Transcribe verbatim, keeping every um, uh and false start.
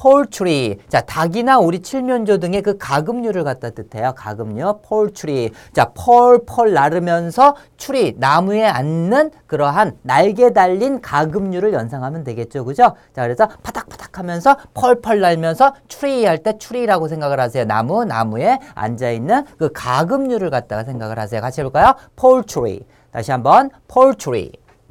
poultry. 자, 닭이나 오리, 칠면조 등의 그 가금류를 갖다 뜻해요. 가금류, poultry. 자, 펄펄 나르면서 추리, 나무에 앉는 그러한 날개 달린 가금류를 연상하면 되겠죠. 그죠? 자, 그래서 파닥파닥 하면서 펄펄 날면서 tree 할 때 tree라고 생각을 하세요. 나무, 나무에 앉아있는 그 가금류를 갖다가 생각을 하세요. 같이 해볼까요? poultry. 다시 한번 poultry.